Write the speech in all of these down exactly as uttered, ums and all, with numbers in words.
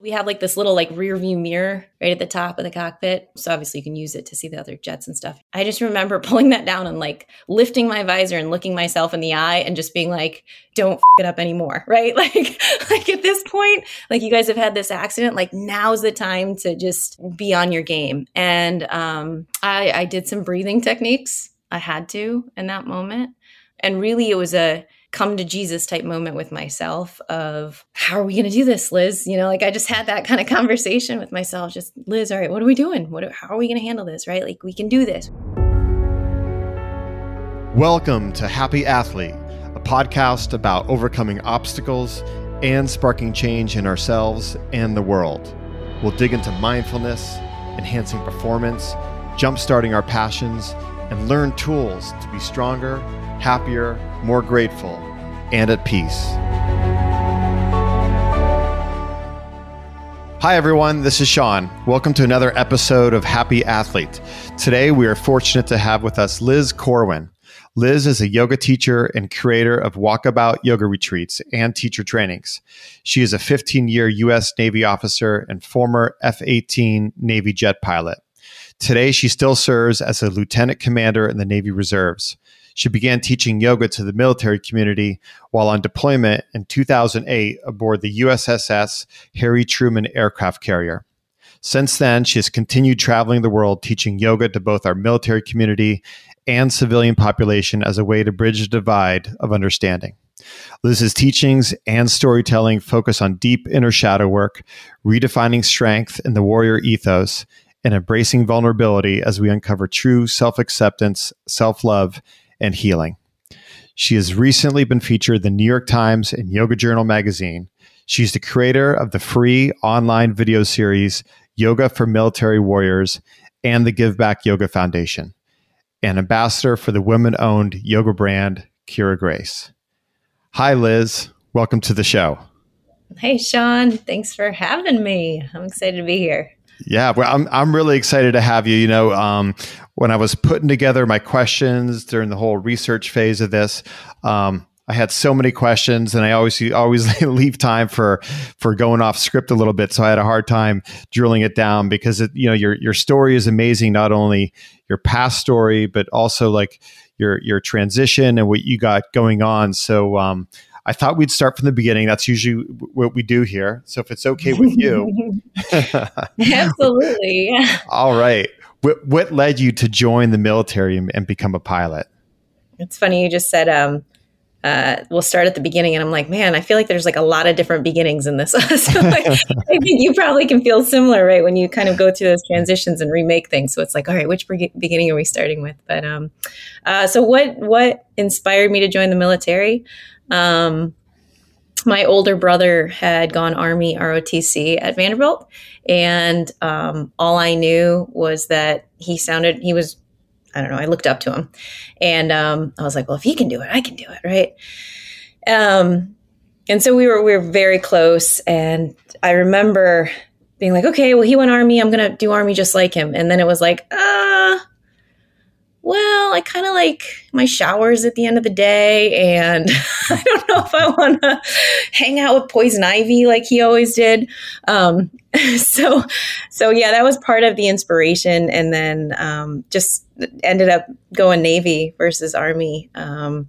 We have like this little like rear view mirror right at the top of the cockpit. So obviously you can use it to see the other jets and stuff. I just remember pulling that down and like lifting my visor and looking myself in the eye and just being like, don't f- it up anymore. Right. Like, like at this point, like you guys have had this accident, like now's the time to just be on your game. And um, I, I did some breathing techniques. I had to in that moment. And really it was a come to Jesus type moment with myself of how are we going to do this, Liz? You know, like I just had that kind of conversation with myself, just Liz, all right, what are we doing? What, are, how are we going to handle this? Right? Like we can do this. Welcome to Happy Athlete, a podcast about overcoming obstacles and sparking change in ourselves and the world. We'll dig into mindfulness, enhancing performance, jumpstarting our passions, and learn tools to be stronger, happier, more grateful, and at peace. Hi, everyone. This is Sean. Welcome to another episode of Happy Athlete. Today, we are fortunate to have with us Liz Corwin. Liz is a yoga teacher and creator of Walkabout Yoga Retreats and teacher trainings. She is a fifteen-year U S Navy officer and former F eighteen Navy jet pilot. Today, she still serves as a lieutenant commander in the Navy Reserves. She began teaching yoga to the military community while on deployment in two thousand eight aboard the U S S Harry Truman aircraft carrier. Since then, she has continued traveling the world teaching yoga to both our military community and civilian population as a way to bridge the divide of understanding. Liz's teachings and storytelling focus on deep inner shadow work, redefining strength in the warrior ethos, and embracing vulnerability as we uncover true self-acceptance, self-love, and healing. She has recently been featured in the New York Times and Yoga Journal magazine. She's the creator of the free online video series, Yoga for Military Warriors, and the Give Back Yoga Foundation, and ambassador for the women-owned yoga brand, Kira Grace. Hi, Liz. Welcome to the show. Hey, Sean. Thanks for having me. I'm excited to be here. Yeah, well, I'm I'm really excited to have you. You know, um, when I was putting together my questions during the whole research phase of this, um, I had so many questions, and I always always leave time for for going off script a little bit. So I had a hard time drilling it down because it, you know, your your story is amazing. Not only your past story, but also like your your transition and what you got going on. So um, I thought we'd start from the beginning. That's usually what we do here. So if it's okay with you. Absolutely. Yeah. All right. What, what led you to join the military and, and become a pilot? It's funny. You just said, um, uh, we'll start at the beginning. And I'm like, man, I feel like there's like a lot of different beginnings in this. So like, I think you probably can feel similar, right? When you kind of go through those transitions and remake things. So it's like, all right, which be- beginning are we starting with? But um, uh, so what, what inspired me to join the military? Um, my older brother had gone Army R O T C at Vanderbilt, and um, all I knew was that he sounded, he was, I don't know, I looked up to him, and um, I was like, well, if he can do it, I can do it, right? Um, and so we were, we were very close, and I remember being like, okay, well, he went Army, I'm going to do Army just like him, and then it was like, ah. Uh, well, I kind of like my showers at the end of the day, and I don't know if I want to hang out with poison ivy like he always did. Um, so, so yeah, that was part of the inspiration, and then um, just ended up going Navy versus Army um,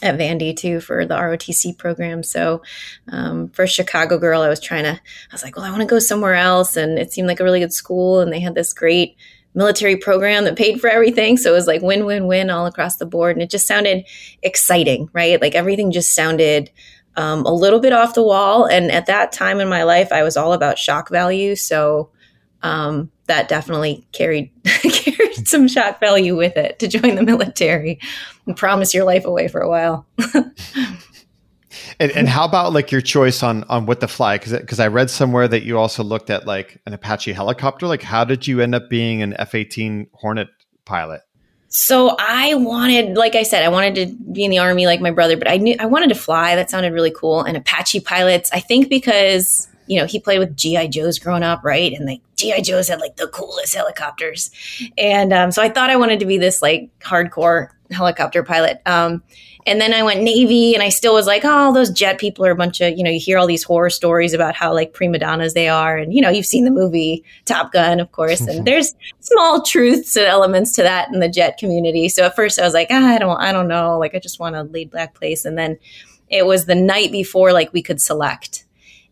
at Vandy too for the R O T C program. So, um, for Chicago girl, I was trying to. I was like, well, I want to go somewhere else, and it seemed like a really good school, and they had this great military program that paid for everything. So it was like win, win, win all across the board. And it just sounded exciting, right? Like everything just sounded um, a little bit off the wall. And at that time in my life, I was all about shock value. So um, that definitely carried, carried some shock value with it to join the military and promise your life away for a while. And, and how about like your choice on on what to fly? Because because I read somewhere that you also looked at like an Apache helicopter. Like, how did you end up being an F eighteen Hornet pilot? So I wanted, like I said, I wanted to be in the Army like my brother, but I knew I wanted to fly. That sounded really cool. And Apache pilots, I think because, you know, he played with G I Joes growing up, right? And like G I. Joes had like the coolest helicopters. And um, so I thought I wanted to be this like hardcore helicopter pilot. Um, and then I went Navy, and I still was like, oh, those jet people are a bunch of, you know, you hear all these horror stories about how like prima donnas they are. And, you know, you've seen the movie Top Gun, of course. And there's small truths and elements to that in the jet community. So at first I was like, ah, I don't, I don't know. Like, I just want a laid back place. And then it was the night before, like we could select.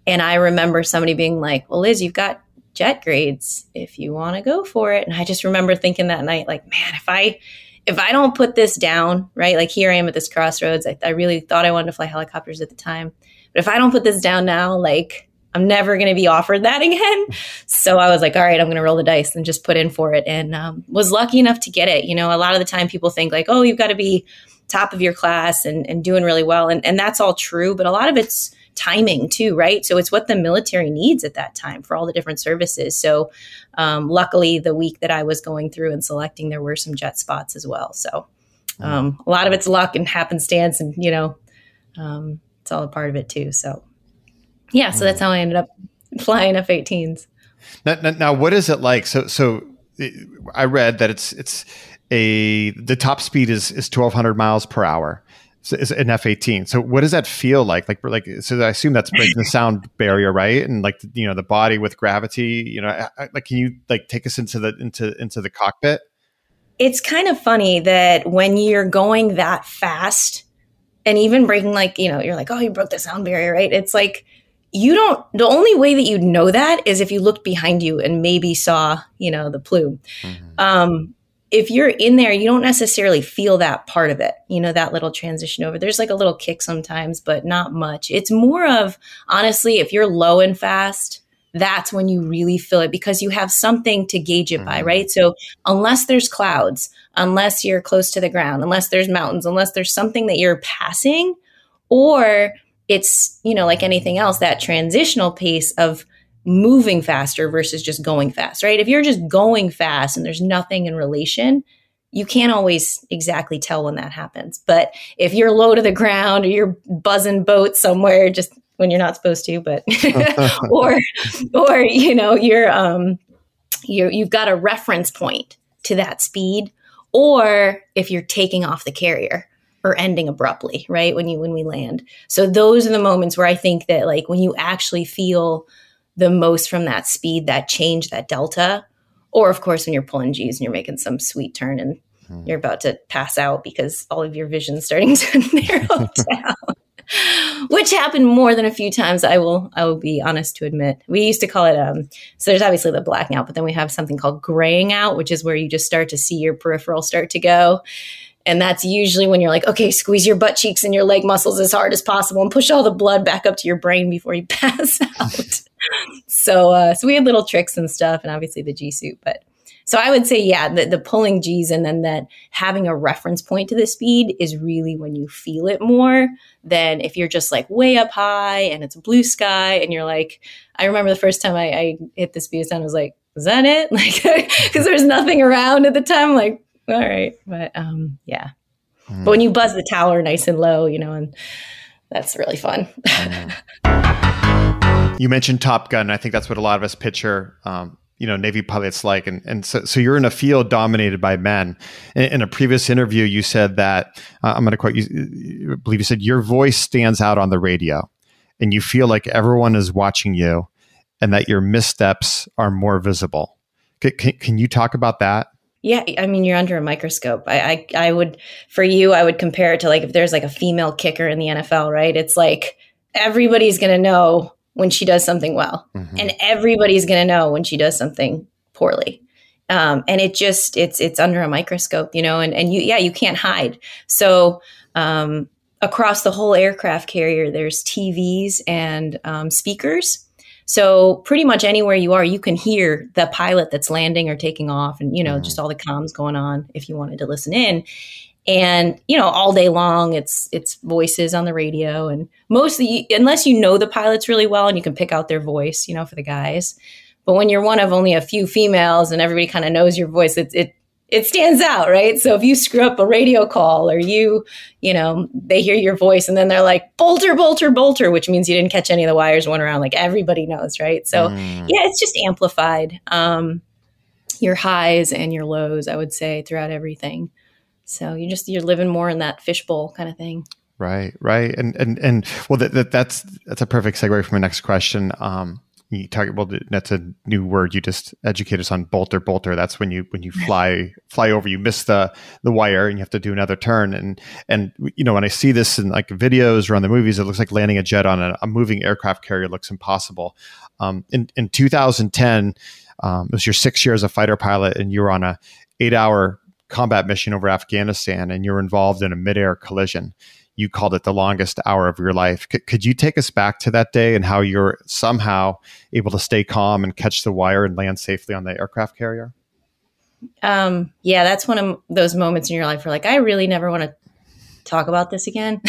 And I remember somebody being like, well, Liz, you've got jet grades if you want to go for it. And I just remember thinking that night, like, man, if I, if I don't put this down, right, like here I am at this crossroads. I, I really thought I wanted to fly helicopters at the time. But if I don't put this down now, like I'm never going to be offered that again. So I was like, all right, I'm going to roll the dice and just put in for it, and um, was lucky enough to get it. You know, a lot of the time people think like, oh, you've got to be top of your class and, and doing really well. And, and that's all true. But a lot of it's timing too, right? So it's what the military needs at that time for all the different services. So um, luckily the week that I was going through and selecting, there were some jet spots as well. So um, a lot of it's luck and happenstance, and, you know, um, it's all a part of it too. So yeah, so that's how I ended up flying F eighteens. Now, now, now what is it like? So, so I read that it's, it's a, the top speed is, is twelve hundred miles per hour. Is an F eighteen. So what does that feel like? Like, like, so I assume that's breaking the sound barrier, right? And like, you know, the body with gravity, you know, I, I, like, can you like take us into the, into, into the cockpit? It's kind of funny that when you're going that fast and even breaking, like, you know, you're like, oh, you broke the sound barrier, right? It's like, you don't, the only way that you'd know that is if you looked behind you and maybe saw, you know, the plume. Mm-hmm. Um, If you're in there, you don't necessarily feel that part of it, you know, that little transition over. There's like a little kick sometimes, but not much. It's more of, honestly, if you're low and fast, that's when you really feel it, because you have something to gauge it by, right? So unless there's clouds, unless you're close to the ground, unless there's mountains, unless there's something that you're passing, or it's, you know, like anything else, that transitional pace of moving faster versus just going fast, right? If you're just going fast and there's nothing in relation, you can't always exactly tell when that happens. But if you're low to the ground or you're buzzing boats somewhere, just when you're not supposed to, but or or you know, you're um you you've got a reference point to that speed, or if you're taking off the carrier or ending abruptly, right? When you when we land. So those are the moments where I think that, like, when you actually feel the most from that speed, that change, that delta, or of course, when you're pulling G's and you're making some sweet turn and mm. you're about to pass out because all of your vision's starting to narrow down, which happened more than a few times. I will, I will be honest to admit. We used to call it, um, so there's obviously the blacking out, but then we have something called graying out, which is where you just start to see your peripheral start to go. And that's usually when you're like, okay, squeeze your butt cheeks and your leg muscles as hard as possible and push all the blood back up to your brain before you pass out. So, uh, so we had little tricks and stuff, and obviously the G suit, but so I would say, yeah, the, the pulling G's and then that having a reference point to the speed is really when you feel it more than if you're just like way up high and it's a blue sky. And you're like, I remember the first time I, I hit the speed of sound, I was like, is that it? Like, cause there's nothing around at the time. Like, all right. But, um, yeah. Mm. But when you buzz the tower nice and low, you know, and that's really fun. Mm. You mentioned Top Gun. I think that's what a lot of us picture, um, you know, Navy pilots like. And, and so, so you're in a field dominated by men. In, in a previous interview, you said that, uh, I'm going to quote you, I believe you said, your voice stands out on the radio and you feel like everyone is watching you and that your missteps are more visible. C- can, can you talk about that? Yeah, I mean, you're under a microscope. I, I I would, for you, I would compare it to like if there's like a female kicker in the N F L, right? It's like everybody's going to know when she does something well, mm-hmm. and everybody's going to know when she does something poorly. Um, and it just, it's it's under a microscope, you know, and, and you yeah, you can't hide. So um, across the whole aircraft carrier, there's T Vs and um, speakers. So pretty much anywhere you are, you can hear the pilot that's landing or taking off and, you know, mm-hmm. just all the comms going on if you wanted to listen in. And, you know, all day long, it's it's voices on the radio. And mostly, unless you know the pilots really well and you can pick out their voice, you know, for the guys. But when you're one of only a few females and everybody kind of knows your voice, it, it it stands out, right? So if you screw up a radio call or you, you know, they hear your voice and then they're like, bolter, bolter, bolter, which means you didn't catch any of the wires went around, like everybody knows, right? So mm. yeah, it's just amplified um, your highs and your lows, I would say, throughout everything. So you just, you're living more in that fishbowl kind of thing. Right, right. And, and, and well, that, that that's, that's a perfect segue for my next question. Um, You talk, well, that's a new word. You just educate us on bolter, bolter. That's when you when you fly fly over, you miss the the wire, and you have to do another turn. And and you know, when I see this in like videos or on the movies, it looks like landing a jet on a, a moving aircraft carrier looks impossible. Um, in in two thousand ten, um, it was your sixth year as a fighter pilot, and you were on a eight hour combat mission over Afghanistan, and you were involved in a midair collision. You called it the longest hour of your life. C- could you take us back to that day and how you're somehow able to stay calm and catch the wire and land safely on the aircraft carrier? Um, yeah, that's one of those moments in your life where like, I really never want to talk about this again.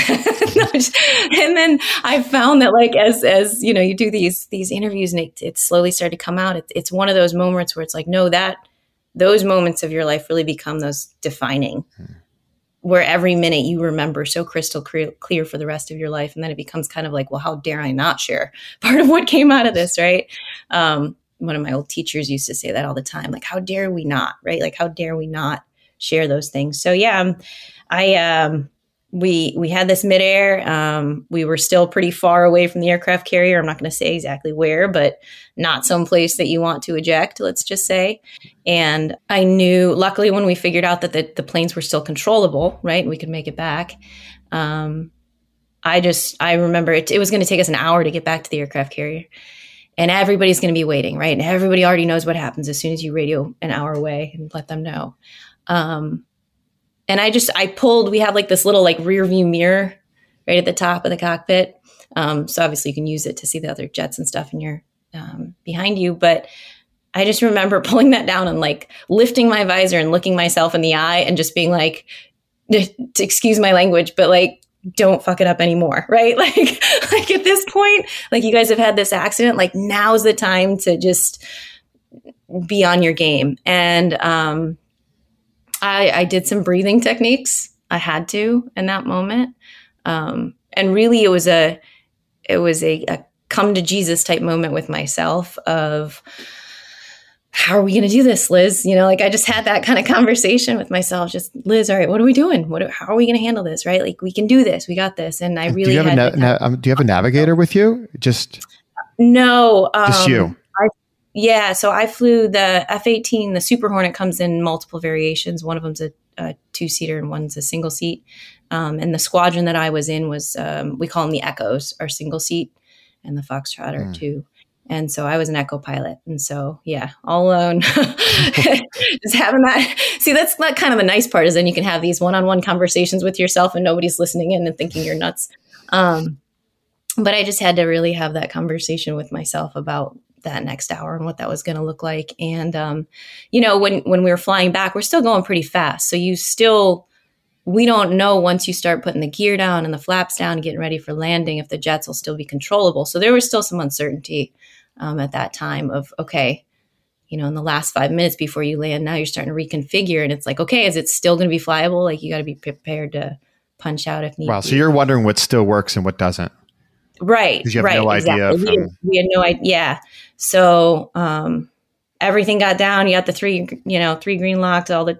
no, just, and then I found that like, as, as you know, you do these, these interviews and it, it slowly started to come out. It, it's one of those moments where it's like, no, that those moments of your life really become those defining hmm. where every minute you remember so crystal clear for the rest of your life. And then it becomes kind of like, well, how dare I not share part of what came out of this, right? Um, one of my old teachers used to say that all the time, like, how dare we not, right? Like, how dare we not share those things? So yeah, I, um, we, we had this midair. Um, we were still pretty far away from the aircraft carrier. I'm not going to say exactly where, but not someplace that you want to eject, let's just say. And I knew, luckily, when we figured out that the, the planes were still controllable, right, and we could make it back. Um, I just, I remember it, it was going to take us an hour to get back to the aircraft carrier. And everybody's going to be waiting, right? And everybody already knows what happens as soon as you radio an hour away and let them know. Um, and I just, I pulled, we had like this little like rear view mirror right at the top of the cockpit. Um, so obviously you can use it to see the other jets and stuff in your, um, behind you. But I just remember pulling that down and like lifting my visor and looking myself in the eye and just being like, to excuse my language, but like, don't fuck it up anymore. Right. Like, like at this point, like you guys have had this accident, like now's the time to just be on your game. And, um, I, I did some breathing techniques. I had to in that moment. Um, and really it was a, it was a, a come to Jesus type moment with myself of how are we going to do this, Liz? You know, like I just had that kind of conversation with myself, just Liz, all right, what are we doing? What, are, how are we going to handle this? Right? Like we can do this. We got this. And I really, do you have, had a, na- na- do you have a navigator with you? Just no, um, just you. Yeah, so I flew the F eighteen. The Super Hornet comes in multiple variations. One of them's a, a two-seater and one's a single seat. Um, and the squadron that I was in was, um, we call them the Echoes, our single seat, and the Foxtrot are mm. two. And so I was an Echo pilot. And so, yeah, all alone. Just having that. See, that's not kind of the nice part is then you can have these one-on-one conversations with yourself and nobody's listening in and thinking you're nuts. Um, but I just had to really have that conversation with myself about that next hour and what that was going to look like. And, um, you know, when, when we were flying back, we're still going pretty fast. So you still, we don't know once you start putting the gear down and the flaps down, getting ready for landing, if the jets will still be controllable. So there was still some uncertainty, um, at that time of, okay, you know, in the last five minutes before you land, now you're starting to reconfigure and it's like, okay, is it still going to be flyable? Like you got to be prepared to punch out if need be. Wow. So you're wondering what still works and what doesn't. Right. Because you have right, no idea. Exactly. From- we, had, we had no idea. Yeah. So um, everything got down. You got the three, you know, three green locked. All the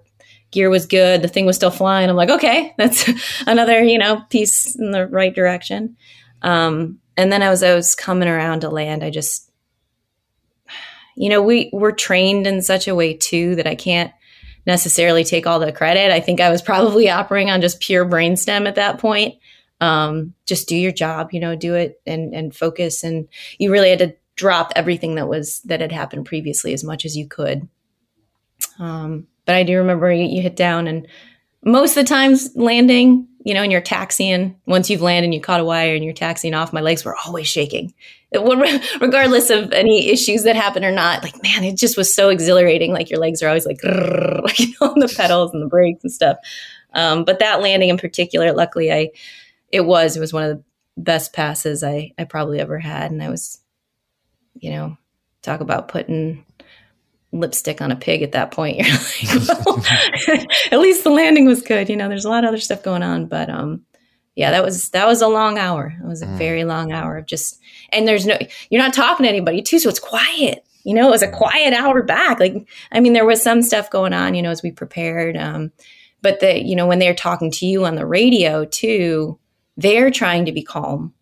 gear was good. The thing was still flying. I'm like, okay, that's another, you know, piece in the right direction. Um, and then as I was coming around to land, I just, you know, we were trained in such a way too that I can't necessarily take all the credit. I think I was probably operating on just pure brainstem at that point. Um, just do your job, you know, do it and, and focus. And you really had to drop everything that was, that had happened previously as much as you could. Um, but I do remember you, you hit down and most of the times landing, you know, and you're taxiing, once you've landed and you caught a wire and you're taxiing off, my legs were always shaking. It would, regardless of any issues that happened or not, like, man, it just was so exhilarating. Like your legs are always like, like you know, on the pedals and the brakes and stuff. Um, but that landing in particular, luckily I, It was, it was one of the best passes I, I probably ever had. And I was, you know, talk about putting lipstick on a pig at that point. You're like, well, at least the landing was good. You know, there's a lot of other stuff going on, but um, yeah, that was, that was a long hour. It was a mm. very long hour of just, and there's no, you're not talking to anybody too. So it's quiet, you know, it was a quiet hour back. Like, I mean, there was some stuff going on, you know, as we prepared. Um, but the, you know, when they're talking to you on the radio too, they're trying to be calm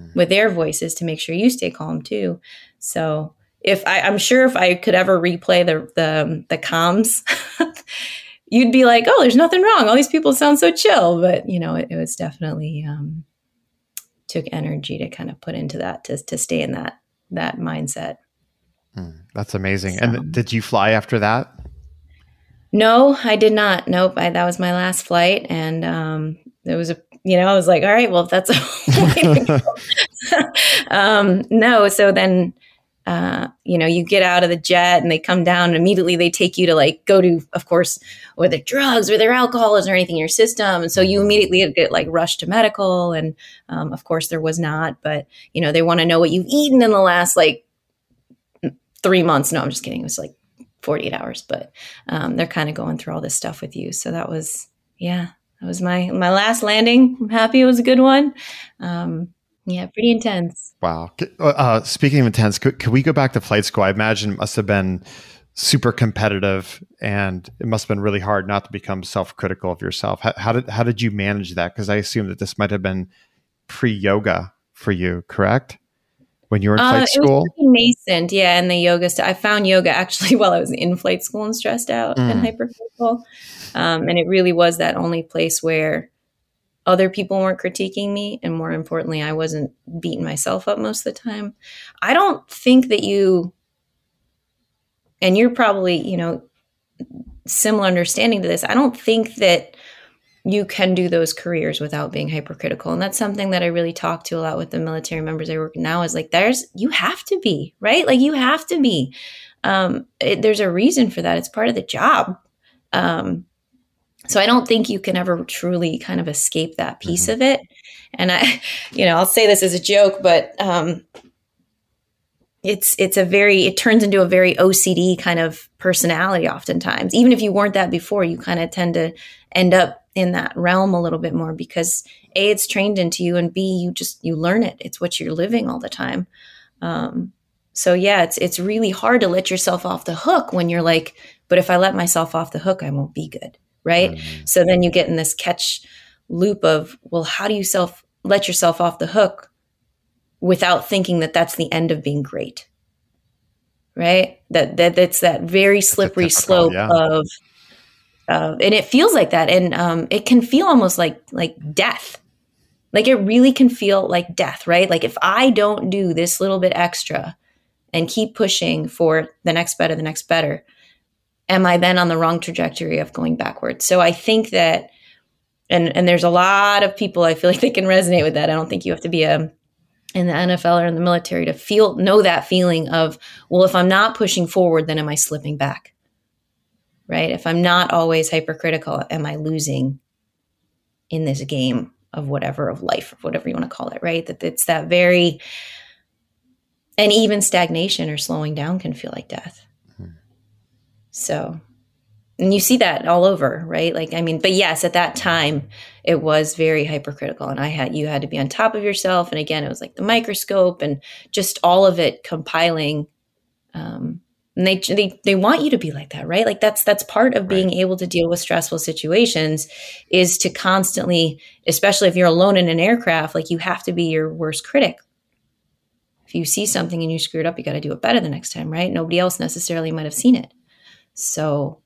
mm. with their voices to make sure you stay calm too. So if I, I'm sure if I could ever replay the, the, the comms, you'd be like, oh, there's nothing wrong. All these people sound so chill. But, you know, it, it was definitely um, took energy to kind of put into that, to to stay in that that mindset. Mm, that's amazing. So, and did you fly after that? No, I did not. Nope. I, that was my last flight. And um, it was, a you know, I was like, all right, well, if that's a way to go. um, no. So then, Uh, you know, you get out of the jet and they come down and immediately they take you to like go to, of course, where the drugs or their alcohol is or anything in your system. And so you immediately get like rushed to medical. And um, of course there was not, but you know, they want to know what you've eaten in the last like three months. No, I'm just kidding. It was like forty-eight hours, but um, they're kind of going through all this stuff with you. So that was, yeah, that was my, my last landing. I'm happy it was a good one. Um, Yeah, pretty intense. Wow. Uh, speaking of intense, could, could we go back to flight school? I imagine it must have been super competitive, and it must have been really hard not to become self-critical of yourself. How, how did how did you manage that? Because I assume that this might have been pre-yoga for you, correct? When you were in flight uh, school? It was pretty nascent, yeah, and the yoga stuff. I found yoga actually while I was in flight school and stressed out mm. and hypercritical. Um, and it really was that only place where other people weren't critiquing me. And more importantly, I wasn't beating myself up most of the time. I don't think that you, and you're probably, you know, similar understanding to this. I don't think that you can do those careers without being hypercritical. And that's something that I really talk to a lot with the military members I work with now is like, there's, you have to be, right? Like you have to be, um, it, there's a reason for that. It's part of the job. Um, So I don't think you can ever truly kind of escape that piece mm-hmm. of it. And I, you know, I'll say this as a joke, but um, it's, it's a very, it turns into a very O C D kind of personality oftentimes. Even if you weren't that before, you kind of tend to end up in that realm a little bit more because A, it's trained into you, and B, you just, you learn it. It's what you're living all the time. Um, so yeah, it's, it's really hard to let yourself off the hook when you're like, but if I let myself off the hook, I won't be good. Right. Mm-hmm. So then you get in this catch loop of, well, how do you self let yourself off the hook without thinking that that's the end of being great? Right. That, that that's that very slippery slope yeah. of, uh, and it feels like that. And um, it can feel almost like, like death. Like it really can feel like death, right? Like if I don't do this little bit extra and keep pushing for the next better, the next better, am I then on the wrong trajectory of going backwards? So I think that, and and there's a lot of people, I feel like they can resonate with that. I don't think you have to be a, in the N F L or in the military to feel, know that feeling of, well, if I'm not pushing forward, then am I slipping back, right? If I'm not always hypercritical, am I losing in this game of whatever, of life, whatever you want to call it, right? That it's that very, and even stagnation or slowing down can feel like death. So, and you see that all over, right? Like, I mean, but yes, at that time it was very hypercritical, and I had, you had to be on top of yourself. And again, it was like the microscope and just all of it compiling. Um, and they, they, they want you to be like that, right? Like that's, that's part of being right. able to deal with stressful situations is to constantly, especially if you're alone in an aircraft, like you have to be your worst critic. If you see something and you screwed up, you got to do it better the next time, right? Nobody else necessarily might've seen it. So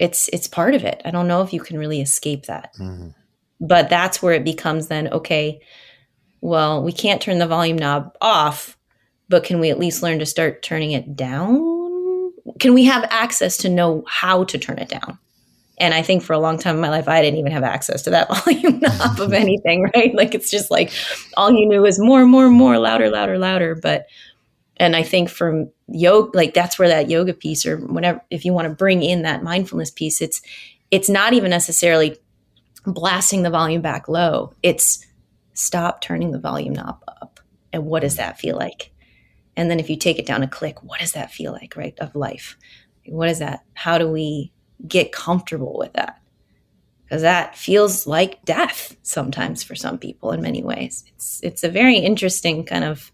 it's, it's part of it. I don't know if you can really escape that, mm-hmm. but that's where it becomes then, okay, well, we can't turn the volume knob off, but can we at least learn to start turning it down? Can we have access to know how to turn it down? And I think for a long time in my life, I didn't even have access to that volume knob of anything, right? Like, it's just like, all you knew was more, more, more, louder, louder, louder. But, and I think from yoga, like that's where that yoga piece or whatever, if you want to bring in that mindfulness piece, it's, it's not even necessarily blasting the volume back low. It's stop turning the volume knob up. And what does that feel like? And then if you take it down a click, what does that feel like, right? Of life. what is that? How do we get comfortable with that? Because that feels like death sometimes for some people in many ways. It's it's a very interesting kind of,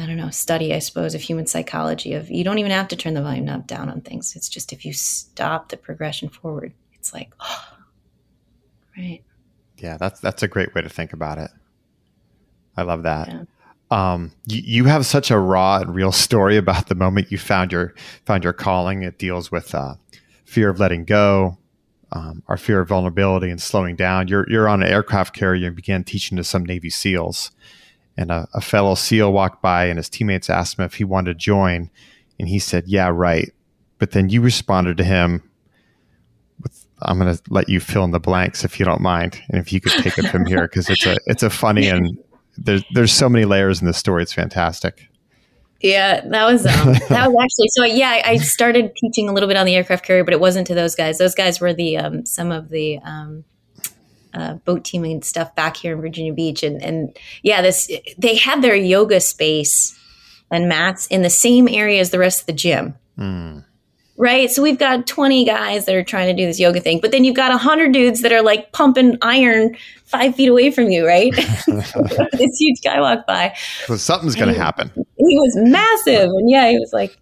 I don't know, study, I suppose, of human psychology of you don't even have to turn the volume knob down on things. It's just if you stop the progression forward, it's like, oh, right. Yeah, that's that's a great way to think about it. I love that. Yeah. Um, you, you have such a raw and real story about the moment you found your found your calling. It deals with uh, fear of letting go, um, our fear of vulnerability and slowing down. You're you're on an aircraft carrier and began teaching to some Navy SEALs. And a, a fellow SEAL walked by and his teammates asked him if he wanted to join. And he said, yeah, right. But then you responded to him with, I'm going to let you fill in the blanks if you don't mind. And if you could take it from here, because it's a it's a funny and there's, there's so many layers in this story. It's fantastic. Yeah, that was um, that was actually so. Yeah, I started teaching a little bit on the aircraft carrier, but it wasn't to those guys. Those guys were the um, some of the um, uh, boat teaming and stuff back here in Virginia Beach, and and yeah, this they had their yoga space and mats in the same area as the rest of the gym. Mm. Right. So we've got twenty guys that are trying to do this yoga thing, but then you've got a hundred dudes that are like pumping iron five feet away from you. Right. This huge guy walked by. Well, something's going to happen. He was massive. And yeah, he was like,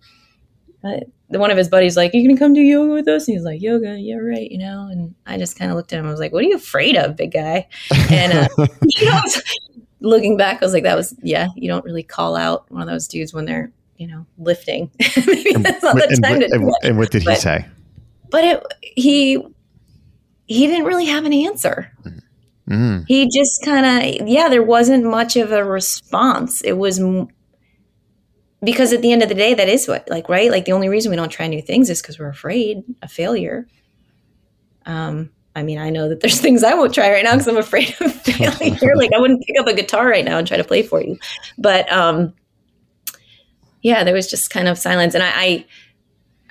uh, one of his buddies, like, are you going to come do yoga with us? And he's like, yoga. Yeah. Right. You know? And I just kind of looked at him. I was like, what are you afraid of, big guy? And, uh, you know, looking back, I was like, that was, yeah, you don't really call out one of those dudes when they're, you know, lifting. Maybe and, that's not the and, time to and, and what did he but, say? But it, he he didn't really have an answer. Mm. He just kind of, yeah, there wasn't much of a response. It was m- because at the end of the day, that is what, like, right? Like the only reason we don't try new things is because we're afraid of failure. Um, I mean, I know that there's things I won't try right now because I'm afraid of failure. Like I wouldn't pick up a guitar right now and try to play for you. But, um, yeah, there was just kind of silence. And I I,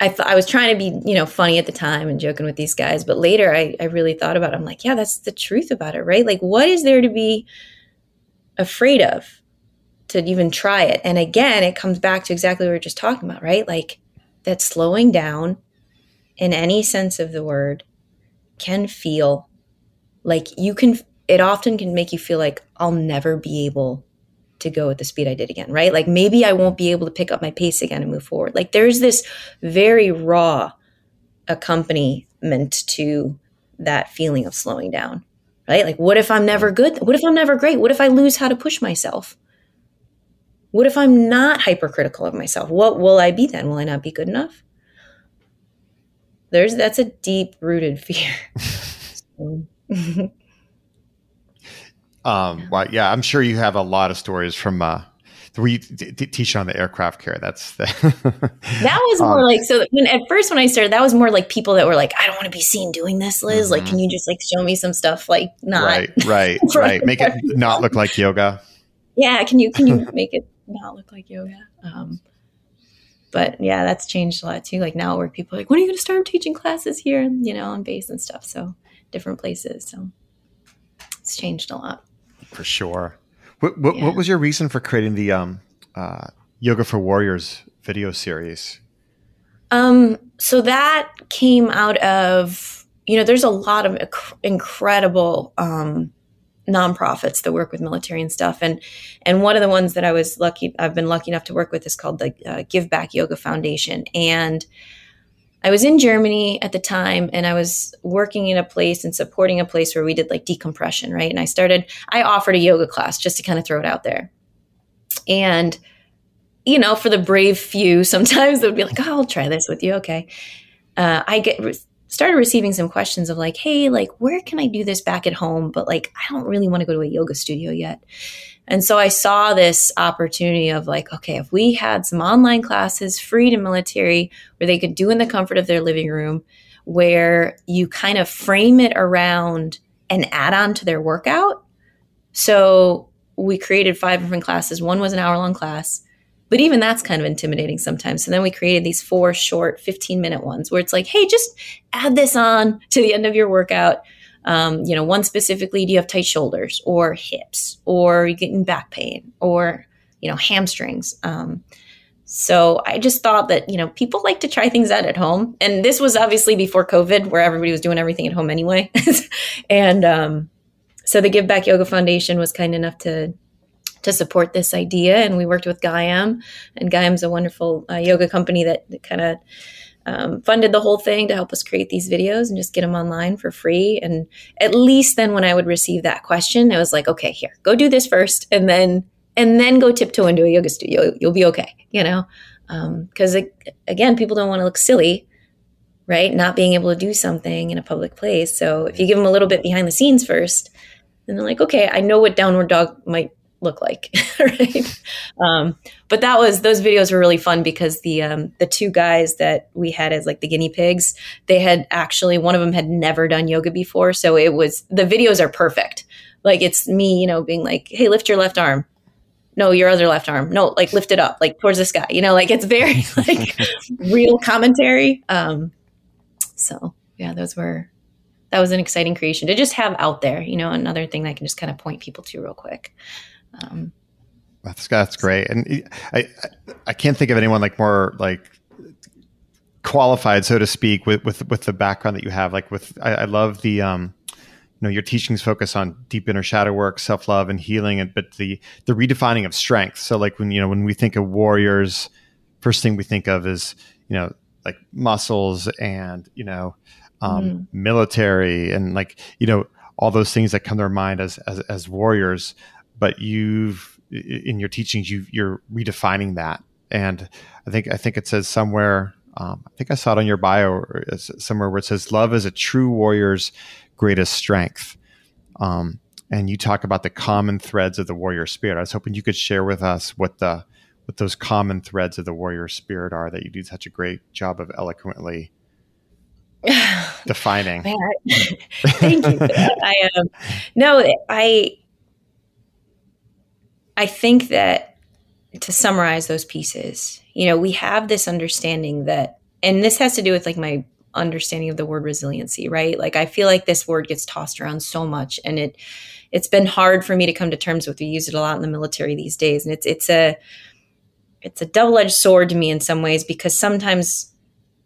I, th- I was trying to be, you know, funny at the time and joking with these guys. But later I, I really thought about it. I'm like, yeah, that's the truth about it, right? Like, what is there to be afraid of to even try it? And again, it comes back to exactly what we were just talking about, right? Like that slowing down in any sense of the word can feel like you can, it often can make you feel like I'll never be able to go at the speed I did again, right? Like maybe I won't be able to pick up my pace again and move forward. Like there's this very raw accompaniment to that feeling of slowing down, right? Like what if I'm never good? What if I'm never great? What if I lose how to push myself? What if I'm not hypercritical of myself? What will I be then? Will I not be good enough? There's, that's a deep rooted fear. So. Um, well, yeah, I'm sure you have a lot of stories from uh, where you t- t- teach on the aircraft care. That's the that was more um, like so. When, at first, when I started, that was more like people that were like, "I don't want to be seen doing this, Liz. Mm-hmm. Like, can you just like show me some stuff? Like, not right, right, right. Make it not look like yoga. Yeah, can you can you make it not look like yoga? Um, but yeah, that's changed a lot too. Like now, where people are like, when are you going to start teaching classes here? You know, on base and stuff. So different places. So it's changed a lot. For sure. What what, yeah. what was your reason for creating the um, uh, Yoga for Warriors video series? Um, so that came out of, you know, there's a lot of inc- incredible um, nonprofits that work with military and stuff. And and one of the ones that I was lucky, I've been lucky enough to work with is called the uh, Give Back Yoga Foundation. And I was in Germany at the time and I was working in a place and supporting a place where we did like decompression, right? And I started, I offered a yoga class just to kind of throw it out there. And, you know, for the brave few, sometimes they would be like, oh, I'll try this with you. Okay. Uh, I get re- started receiving some questions of like, hey, like, where can I do this back at home? But like, I don't really want to go to a yoga studio yet. And so I saw this opportunity of like, okay, if we had some online classes free to military where they could do in the comfort of their living room, where you kind of frame it around an add-on to their workout. So we created five different classes. One was an hour-long class, but even that's kind of intimidating sometimes. So then we created these four short fifteen-minute ones where it's like, hey, just add this on to the end of your workout. Um, you know, one specifically, do you have tight shoulders or hips or are you getting back pain or, you know, hamstrings? Um, So I just thought that, you know, people like to try things out at home. And this was obviously before COVID, where everybody was doing everything at home anyway. And um, so the Give Back Yoga Foundation was kind enough to to support this idea. And we worked with Gaiam. And Gaiam's a wonderful uh, yoga company that, that kind of um, funded the whole thing to help us create these videos and just get them online for free. And at least then when I would receive that question, I was like, okay, here, go do this first. And then And then go tiptoe into a yoga studio. You'll be okay, you know? Because, um, again, people don't want to look silly, right? Not being able to do something in a public place. So if you give them a little bit behind the scenes first, then they're like, okay, I know what downward dog might look like, right? Um, but that was, those videos were really fun because the um, the two guys that we had as like the guinea pigs, they had actually, one of them had never done yoga before. So it was, the videos are perfect. Like it's me, you know, being like, hey, lift your left arm. No, your other left arm. No, like lift it up, like towards the sky. You know, like it's very like real commentary. Um, so yeah, those were, that was an exciting creation to just have out there, you know, another thing that I can just kind of point people to real quick. Um, that's, that's great. And I, I can't think of anyone like more like qualified, so to speak, with, with, with the background that you have, like with, I, I love the, um, you know, your teachings focus on deep inner shadow work, self-love and healing, and but the the redefining of strength. So like when, you know, when we think of warriors, first thing we think of is, you know, like muscles and, you know, um, mm-hmm. military and like, you know, all those things that come to our mind as, as, as warriors. But you've, in your teachings, you you're redefining that. And I think, I think it says somewhere, um, I think I saw it on your bio somewhere where it says love is a true warrior's greatest strength. Um, and you talk about the common threads of the warrior spirit. I was hoping you could share with us what the, what those common threads of the warrior spirit are that you do such a great job of eloquently defining. Man, I, thank you. I um, no, I, I think that to summarize those pieces, you know, we have this understanding that, and this has to do with like my understanding of the word resiliency, right? Like I feel like this word gets tossed around so much, and it it's been hard for me to come to terms with. We use it a lot in the military these days, and it's it's a it's a double-edged sword to me in some ways, because sometimes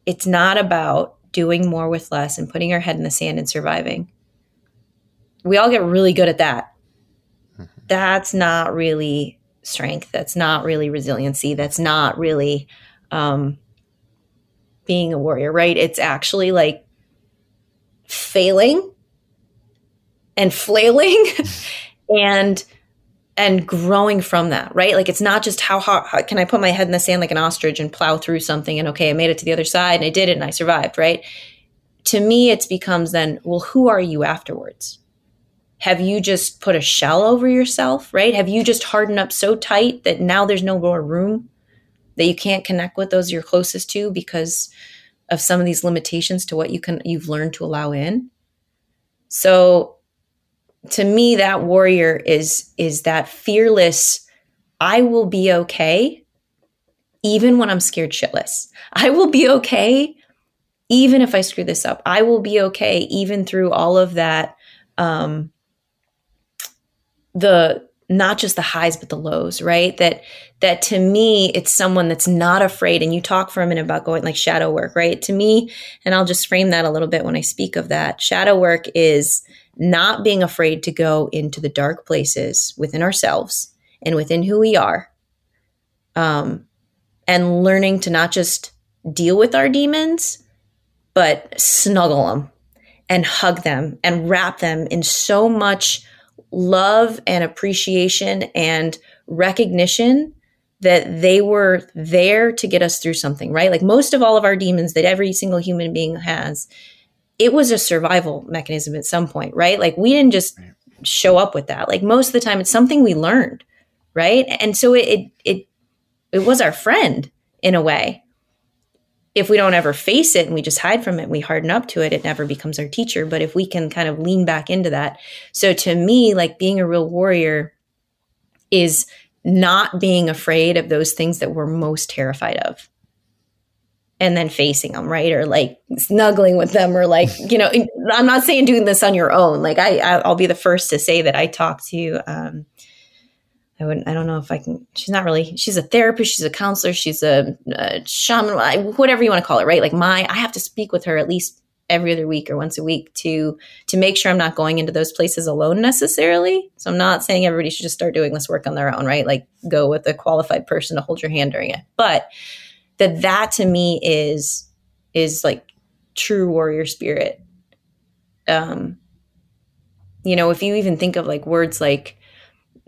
it's not about doing more with less and putting our head in the sand and surviving. We all get really good at that. Mm-hmm. That's not really strength. That's not really resiliency. That's not really um being a warrior, right? It's actually like failing and flailing and and growing from that, right? Like it's not just how, how, how can I put my head in the sand like an ostrich and plow through something and okay, I made it to the other side and I did it and I survived, right? To me, it becomes then, well, who are you afterwards? Have you just put a shell over yourself, right? Have you just hardened up so tight that now there's no more room, that you can't connect with those you're closest to because of some of these limitations to what you can, you've learned to allow in? So to me, that warrior is, is that fearless, I will be okay, even when I'm scared shitless. I will be okay, even if I screw this up. I will be okay, even through all of that, um, the, not just the highs, but the lows, right? That, that to me, it's someone that's not afraid. And you talk for a minute about going like shadow work, right? To me, and I'll just frame that a little bit when I speak of that, shadow work is not being afraid to go into the dark places within ourselves and within who we are. Um, and learning to not just deal with our demons, but snuggle them and hug them and wrap them in so much love and appreciation and recognition that they were there to get us through something, right? Like most of all of our demons that every single human being has, it was a survival mechanism at some point, right? Like we didn't just show up with that. Like most of the time it's something we learned, right? And so it it it, it was our friend in a way. If we don't ever face it and we just hide from it, we harden up to it, it never becomes our teacher. But if we can kind of lean back into that. So to me, like being a real warrior is not being afraid of those things that we're most terrified of and then facing them, right? Or like snuggling with them, or like, you know, I'm not saying doing this on your own. Like I, I'll be the first to say that I talk to, um, I wouldn't, I don't know if I can, she's not really, she's a therapist, she's a counselor, she's a, a shaman, whatever you want to call it, right? Like my, I have to speak with her at least every other week or once a week to, to make sure I'm not going into those places alone necessarily. So I'm not saying everybody should just start doing this work on their own, right? Like go with a qualified person to hold your hand during it. But that, that to me is, is like true warrior spirit. Um, you know, if you even think of like words like,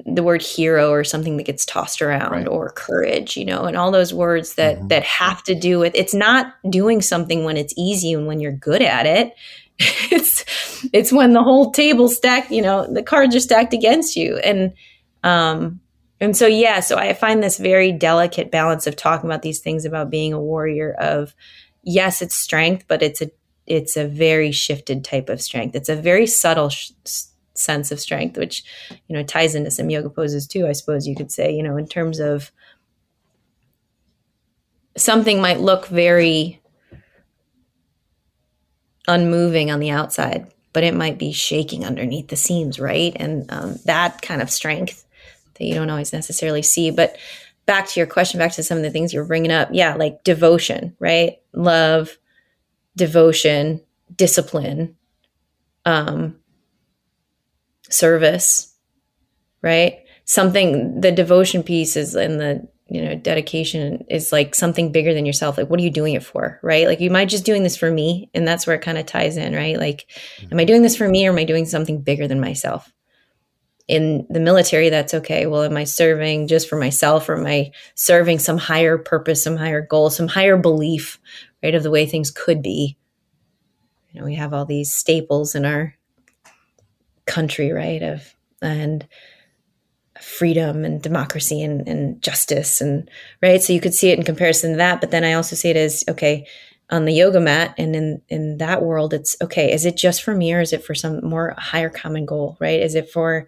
the word hero or something that gets tossed around, right, or courage, you know, and all those words that, mm-hmm. that have to do with, it's not doing something when it's easy and when you're good at it. It's, it's when the whole table stacked, you know, the cards are stacked against you. And, um, and so, yeah, so I find this very delicate balance of talking about these things about being a warrior of, yes, it's strength, but it's a, it's a very shifted type of strength. It's a very subtle sh- sense of strength, which, you know, ties into some yoga poses too, I suppose you could say, you know, in terms of something might look very unmoving on the outside, but it might be shaking underneath the seams, right? And um, that kind of strength that you don't always necessarily see. But back to your question, back to some of the things you're bringing up. Yeah, like devotion, right? Love, devotion, discipline, um, service, right? Something, the devotion piece is, and the, you know, dedication is like something bigger than yourself. Like, what are you doing it for, right? Like, you might just doing this for me. And that's where it kind of ties in, right? Like, am I doing this for me or am I doing something bigger than myself? In the military, that's okay. Well, am I serving just for myself or am I serving some higher purpose, some higher goal, some higher belief, right, of the way things could be? You know, we have all these staples in our country, right, of and freedom and democracy and, and justice, and right, so you could see it in comparison to that. But then I also see it as, okay, on the yoga mat and in in that world, it's okay, is it just for me or is it for some more higher common goal, right? Is it for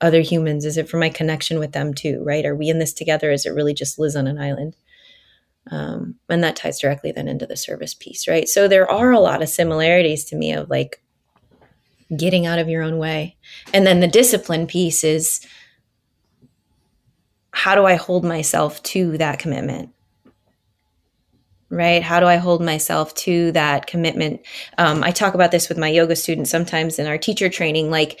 other humans? Is it for my connection with them too, right? Are we in this together? Is it really just Liz on an island? Um and that ties directly then into the service piece, right? So there are a lot of similarities to me of like getting out of your own way. And then the discipline piece is, how do I hold myself to that commitment, right? How do I hold myself to that commitment? Um, I talk about this with my yoga students sometimes in our teacher training. Like,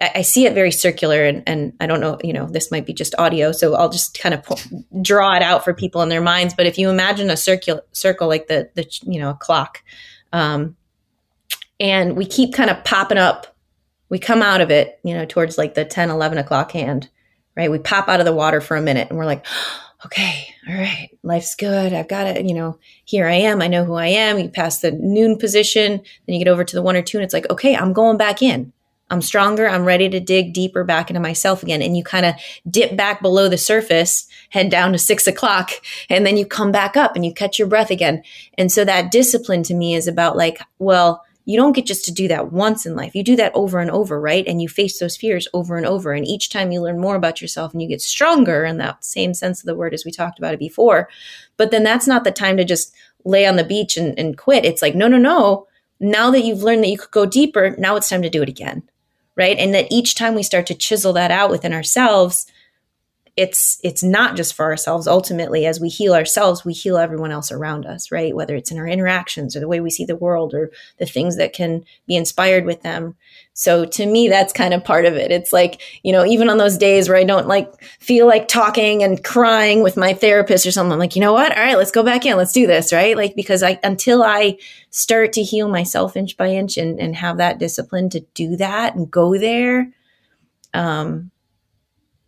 I, I see it very circular, and, and I don't know, you know, this might be just audio, so I'll just kind of po- draw it out for people in their minds. But if you imagine a circular circle, like the, the, you know, a clock, um, and we keep kind of popping up. We come out of it, you know, towards like the ten, eleven o'clock hand, right? We pop out of the water for a minute and we're like, okay, all right, life's good. I've got it. You know, here I am. I know who I am. You pass the noon position, then you get over to the one or two and it's like, okay, I'm going back in. I'm stronger. I'm ready to dig deeper back into myself again. And you kind of dip back below the surface, head down to six o'clock, and then you come back up and you catch your breath again. And so that discipline to me is about like, well, you don't get just to do that once in life. You do that over and over, right? And you face those fears over and over. And each time you learn more about yourself and you get stronger in that same sense of the word as we talked about it before. But then that's not the time to just lay on the beach and, and quit. It's like, no, no, no. Now that you've learned that you could go deeper, now it's time to do it again, right? And that each time we start to chisel that out within ourselves, it's it's not just for ourselves. Ultimately, as we heal ourselves, we heal everyone else around us, right? Whether it's in our interactions or the way we see the world or the things that can be inspired with them. So to me, that's kind of part of it. It's like, you know, even on those days where I don't like feel like talking and crying with my therapist or something, I'm like, you know what? All right, let's go back in. Let's do this, right? Like, because I until I start to heal myself inch by inch and, and have that discipline to do that and go there, um,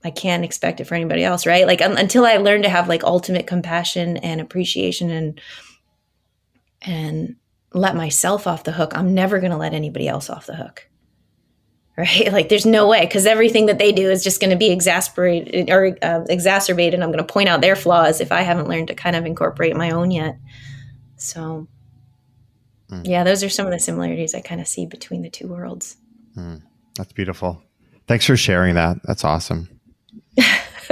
I can't expect it for anybody else, right? Like um, until I learn to have like ultimate compassion and appreciation and and let myself off the hook, I'm never going to let anybody else off the hook, right? Like there's no way, because everything that they do is just going to be exasperated or uh, exacerbated. And I'm going to point out their flaws if I haven't learned to kind of incorporate my own yet. So mm. yeah, those are some of the similarities I kind of see between the two worlds. Mm. That's beautiful. Thanks for sharing that. That's awesome.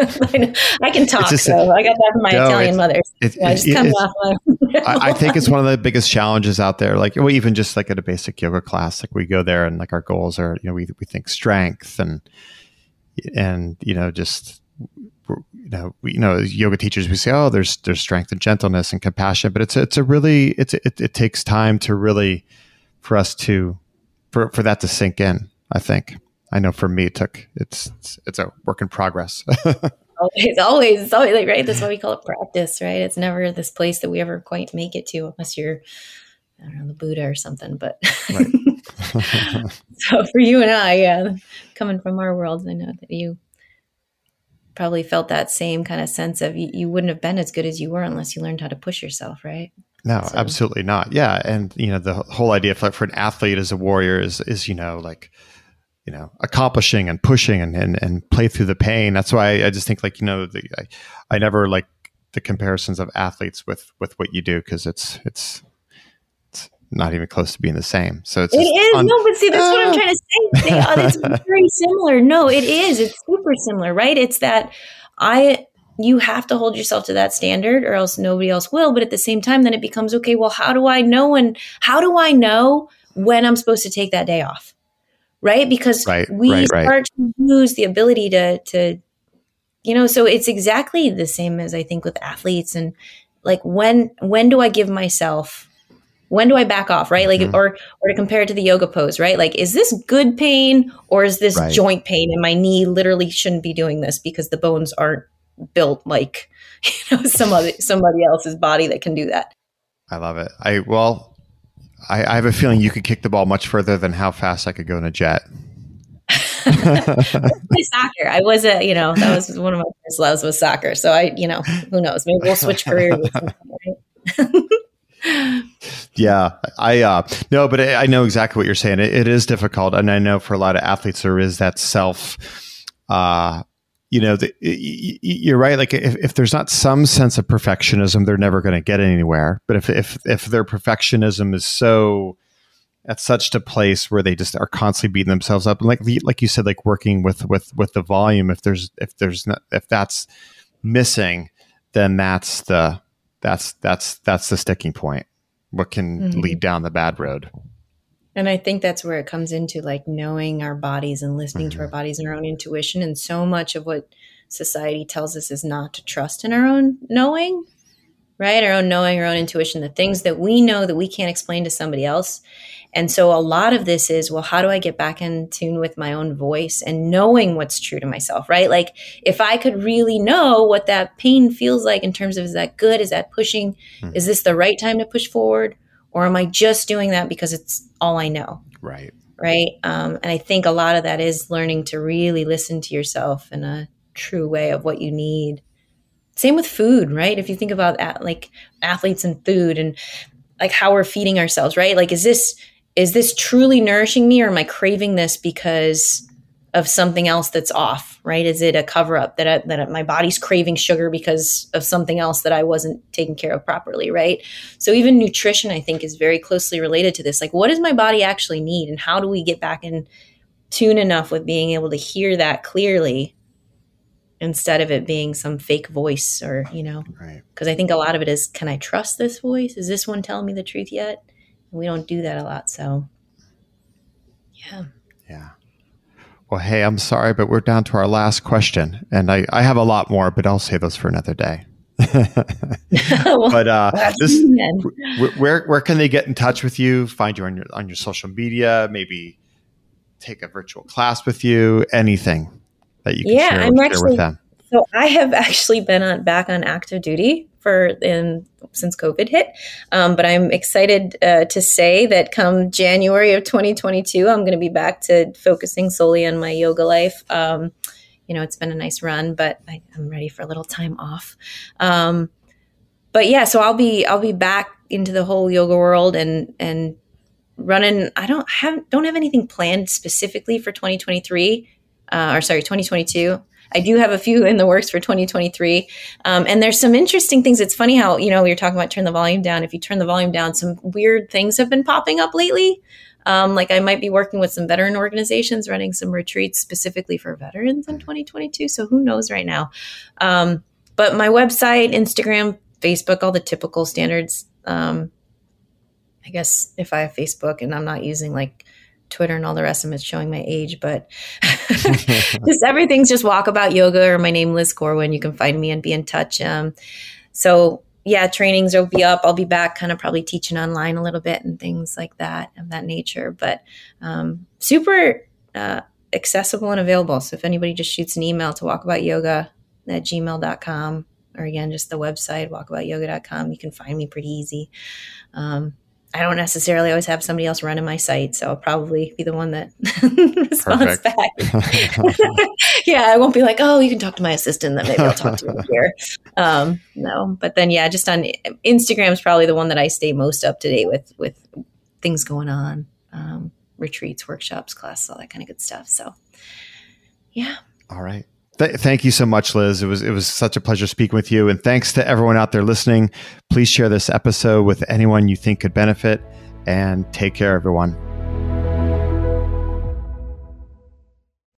I, know. I can talk. Just, so I got that from my no, Italian mother. It, so it, I just it, come off my. I, I think it's one of the biggest challenges out there. Like, well, even just like at a basic yoga class, like we go there and like our goals are, you know, we we think strength and and you know just you know, you know, as yoga teachers, we say, oh, there's there's strength and gentleness and compassion, but it's a, it's a really it's a, it, it takes time to really for us to for for that to sink in. I think I know for me it took it's it's, it's a work in progress. It's always, it's always like, right. That's why we call it practice, right? It's never this place that we ever quite make it to unless you're, I don't know, the Buddha or something, but right. So for you and I, yeah, coming from our worlds, I know that you probably felt that same kind of sense of you, you wouldn't have been as good as you were unless you learned how to push yourself, right? No, so. Absolutely not. Yeah. And you know, the whole idea for, for an athlete as a warrior is, is, you know, like, you know, accomplishing and pushing and, and, and play through the pain. That's why I just think like, you know, the, I, I never like the comparisons of athletes with, with what you do. Cause it's, it's, it's not even close to being the same. So it's, it is un- no, but see, that's ah. what I'm trying to say. They, oh, it's very similar. No, it is. It's super similar, right? It's that I, you have to hold yourself to that standard or else nobody else will. But at the same time, then it becomes, okay, well, how do I know? And how do I know when I'm supposed to take that day off? Right? Because right, we right, start right. to lose the ability to, to, you know, so it's exactly the same as I think with athletes and like, when, when do I give myself, when do I back off? Right. Like, mm-hmm. or, or to compare it to the yoga pose, right? Like, is this good pain or is this right. joint pain? And my knee literally shouldn't be doing this because the bones aren't built like, you know, some other, somebody else's body that can do that. I love it. I, well, I, I have a feeling you could kick the ball much further than how fast I could go in a jet. Soccer. I was a, you know, that was one of my first loves was soccer. So I, you know, who knows? Maybe we'll switch careers. Right? Yeah, I uh, no, but I, I know exactly what you're saying. It, it is difficult, and I know for a lot of athletes there is that self. Uh, you know, the, you're right. Like if, if there's not some sense of perfectionism, they're never going to get anywhere. But if, if, if their perfectionism is so at such a place where they just are constantly beating themselves up, and like, like you said, like working with, with, with the volume, if there's, if there's not, if that's missing, then that's the, that's, that's, that's the sticking point. What can mm-hmm. lead down the bad road. And I think that's where it comes into like knowing our bodies and listening mm-hmm. to our bodies and our own intuition. And so much of what society tells us is not to trust in our own knowing, right? Our own knowing, our own intuition, the things that we know that we can't explain to somebody else. And so a lot of this is, well, how do I get back in tune with my own voice and knowing what's true to myself, right? Like if I could really know what that pain feels like in terms of, is that good? Is that pushing? Mm-hmm. Is this the right time to push forward? Or am I just doing that because it's all I know? Right. Right. Um, and I think a lot of that is learning to really listen to yourself in a true way of what you need. Same with food, right? If you think about at, like athletes and food and like how we're feeding ourselves, right? Like, is this, is this truly nourishing me, or am I craving this because of something else that's off, right? Is it a cover up that I, that my body's craving sugar because of something else that I wasn't taking care of properly, right? So even nutrition, I think, is very closely related to this. Like, what does my body actually need, and how do we get back in tune enough with being able to hear that clearly instead of it being some fake voice or, you know, right. Because I think a lot of it is, can I trust this voice? Is this one telling me the truth yet? And we don't do that a lot. So yeah. Yeah. Well, hey, I'm sorry, but we're down to our last question. And I, I have a lot more, but I'll save those for another day. But uh, this, where where can they get in touch with you, find you on your, on your social media, maybe take a virtual class with you, anything that you can yeah, share, I'm with, actually, share with them? So I have actually been on, back on active duty for in since COVID hit. Um, but I'm excited uh, to say that come January of twenty twenty-two, I'm going to be back to focusing solely on my yoga life. Um, you know, it's been a nice run, but I, I'm ready for a little time off. Um, but yeah, so I'll be, I'll be back into the whole yoga world and, and running. I don't have, don't have anything planned specifically for twenty twenty-three uh, or sorry, twenty twenty-two. I do have a few in the works for twenty twenty-three. Um, and there's some interesting things. It's funny how, you know, we were talking about turn the volume down. If you turn the volume down, some weird things have been popping up lately. Um, like I might be working with some veteran organizations, running some retreats specifically for veterans in twenty twenty-two. So who knows right now? Um, but my website, Instagram, Facebook, all the typical standards. Um, I guess if I have Facebook and I'm not using like Twitter and all the rest of them. It's showing my age, but just everything's just Walkabout Yoga or my name, Liz Corwin. You can find me and be in touch. Um, so yeah, trainings will be up. I'll be back kind of probably teaching online a little bit and things like that of that nature, but um, super uh, accessible and available. So if anybody just shoots an email to walkabout yoga at gmail dot com, or again, just the website, walkabout yoga dot com, you can find me pretty easy. Um, I don't necessarily always have somebody else running my site, so I'll probably be the one that responds back. Yeah, I won't be like, oh, you can talk to my assistant, then maybe I'll talk to you here. Um, no, but then, yeah, just on Instagram is probably the one that I stay most up to date with, with things going on, um, retreats, workshops, classes, all that kind of good stuff. So, yeah. All right. Th- thank you so much, Liz. It was it was such a pleasure speaking with you. And thanks to everyone out there listening. Please share this episode with anyone you think could benefit. And take care, everyone.